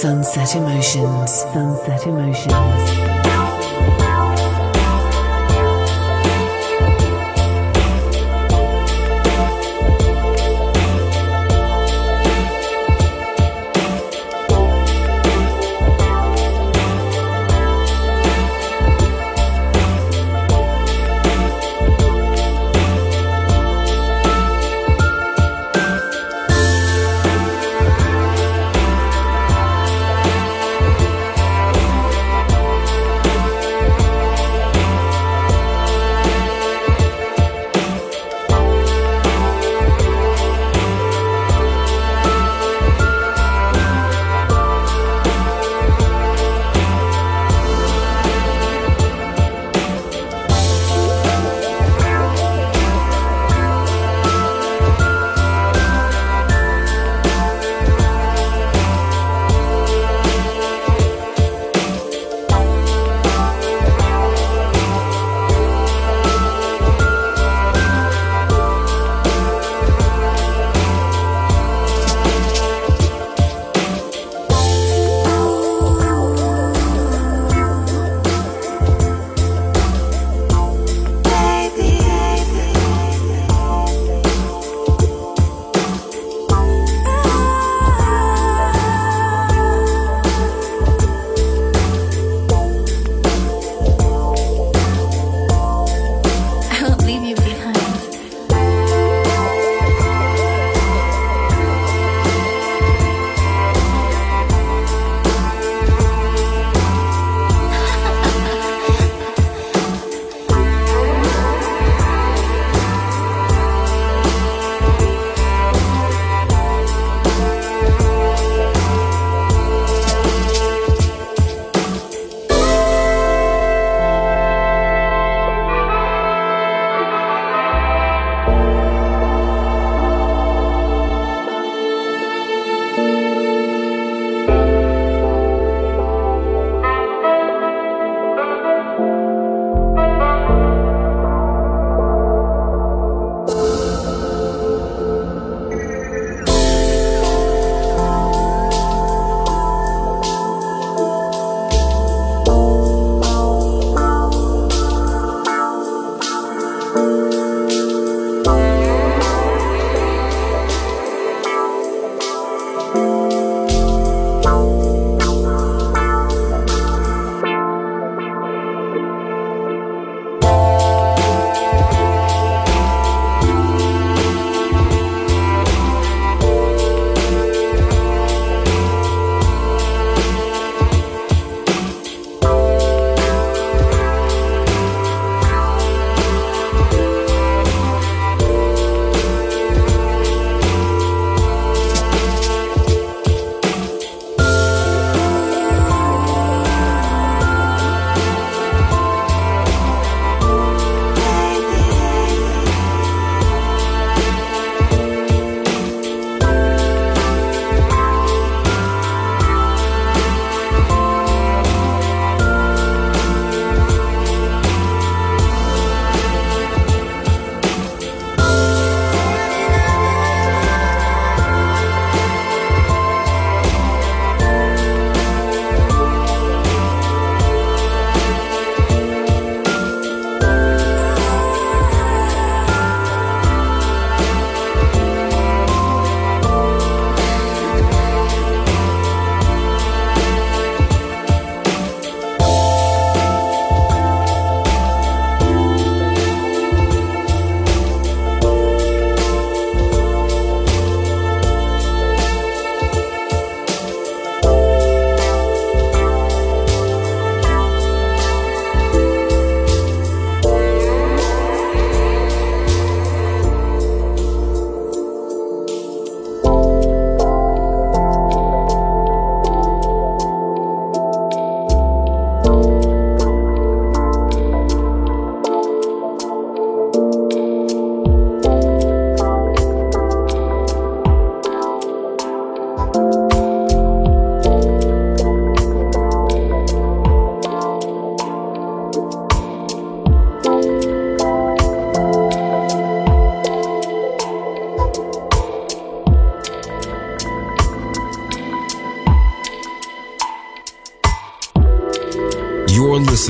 Sunset Emotions.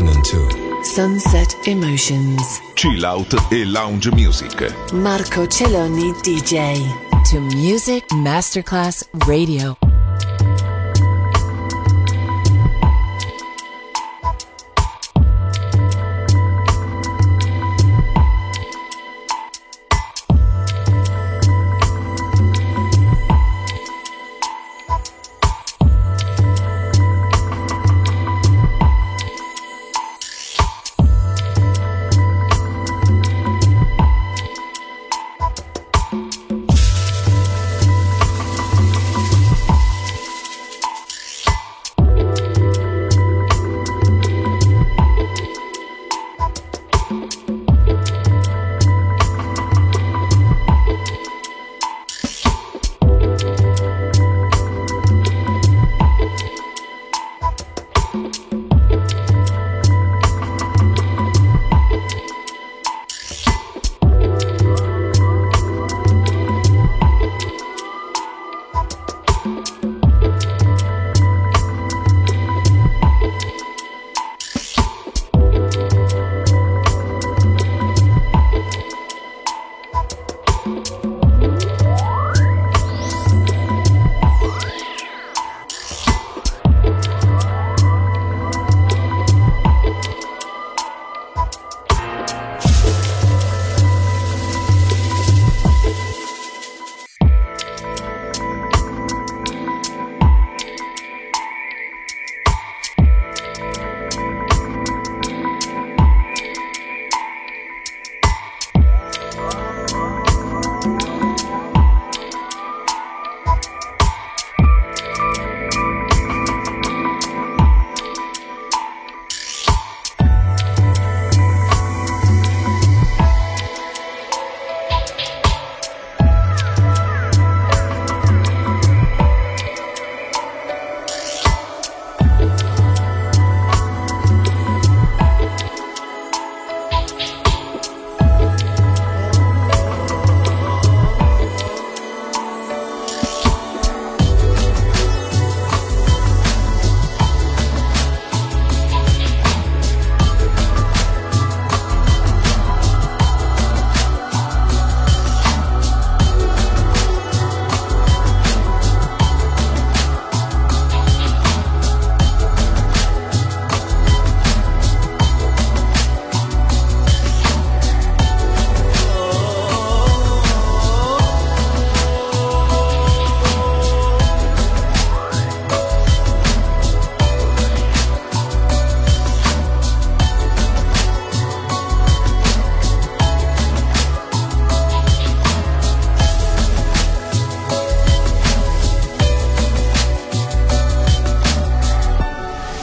listening to Sunset Emotions, Chill Out e Lounge Music. Marco Celloni DJ to Music Masterclass Radio.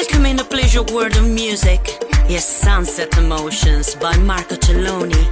Welcome in the pleasure world of music. Yes, Sunset Emotions by Marco Celloni.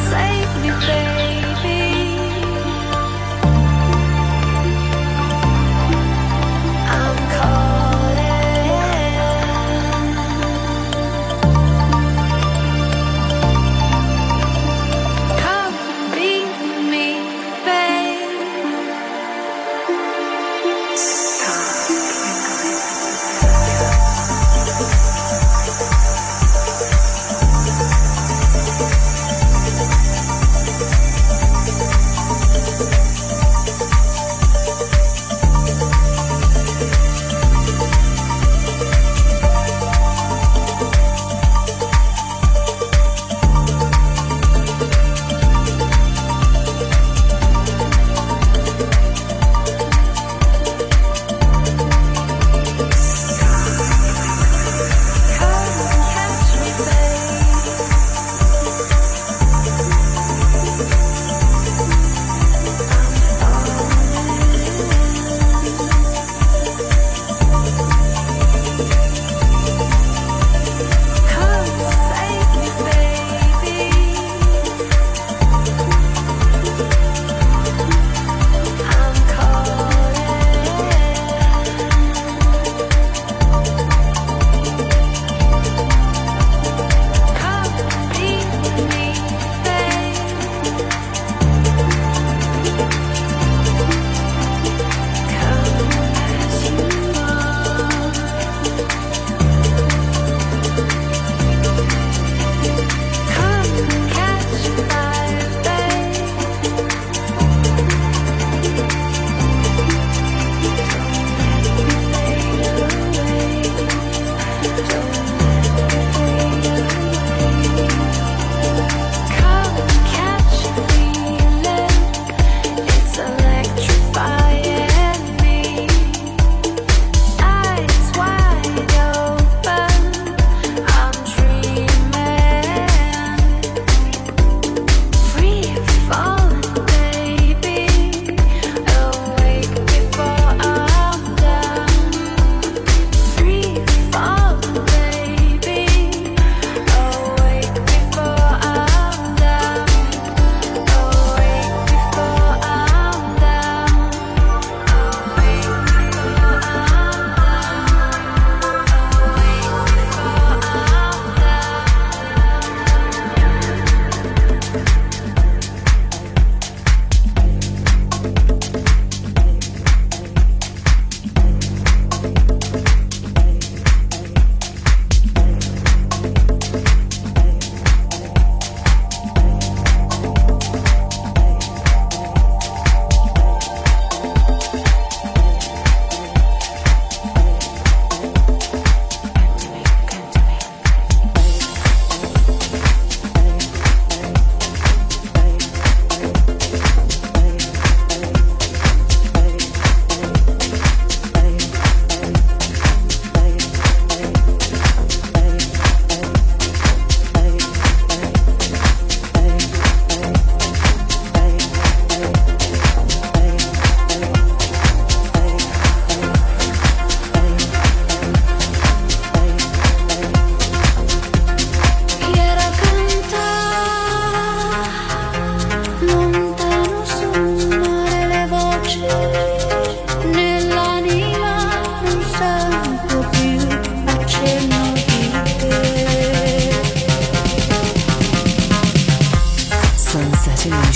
Save me.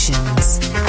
Emotions. Get up.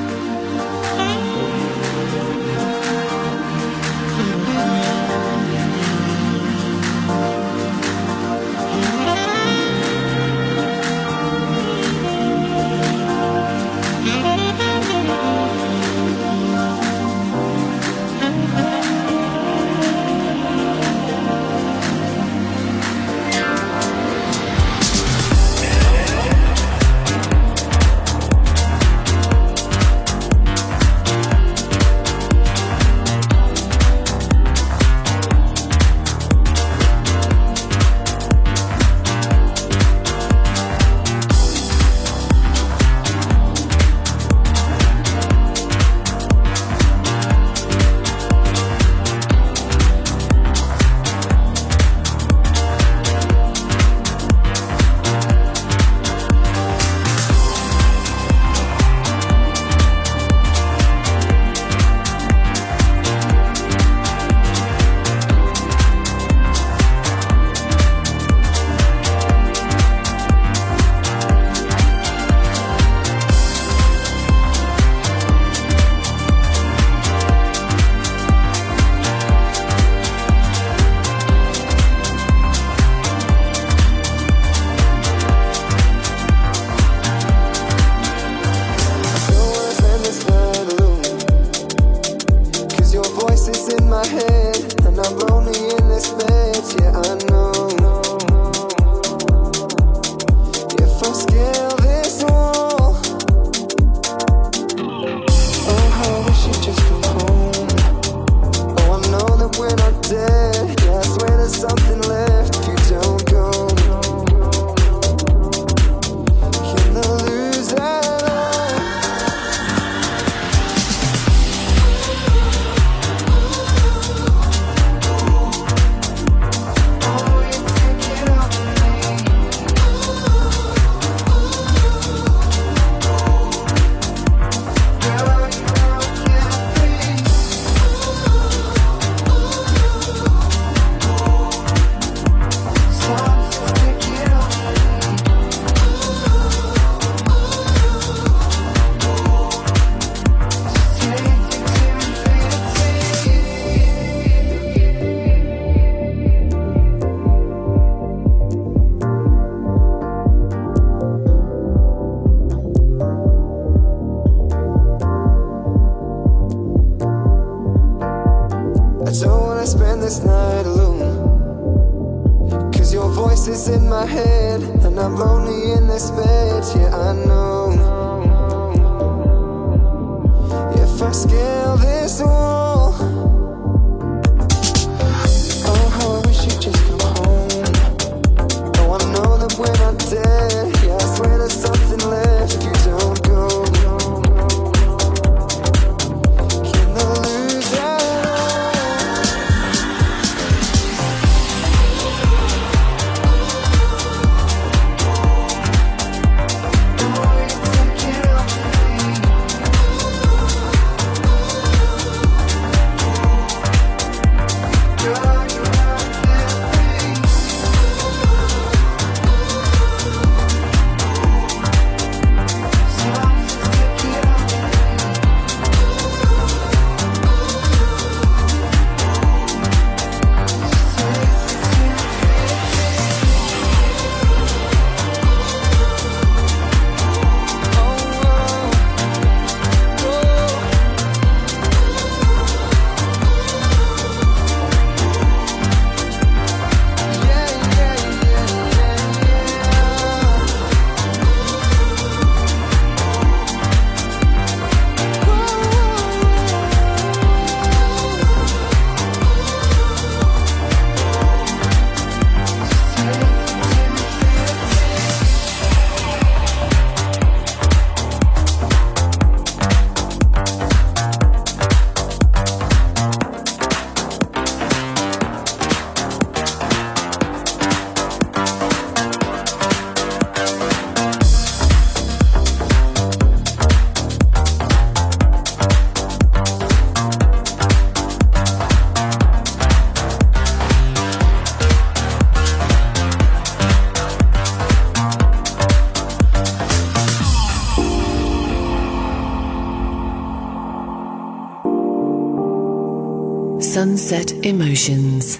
Sunset Emotions.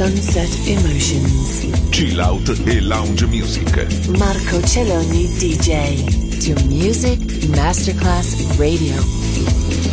Sunset Emotions, chill out e lounge music. Marco Celloni DJ, to Music Masterclass Radio.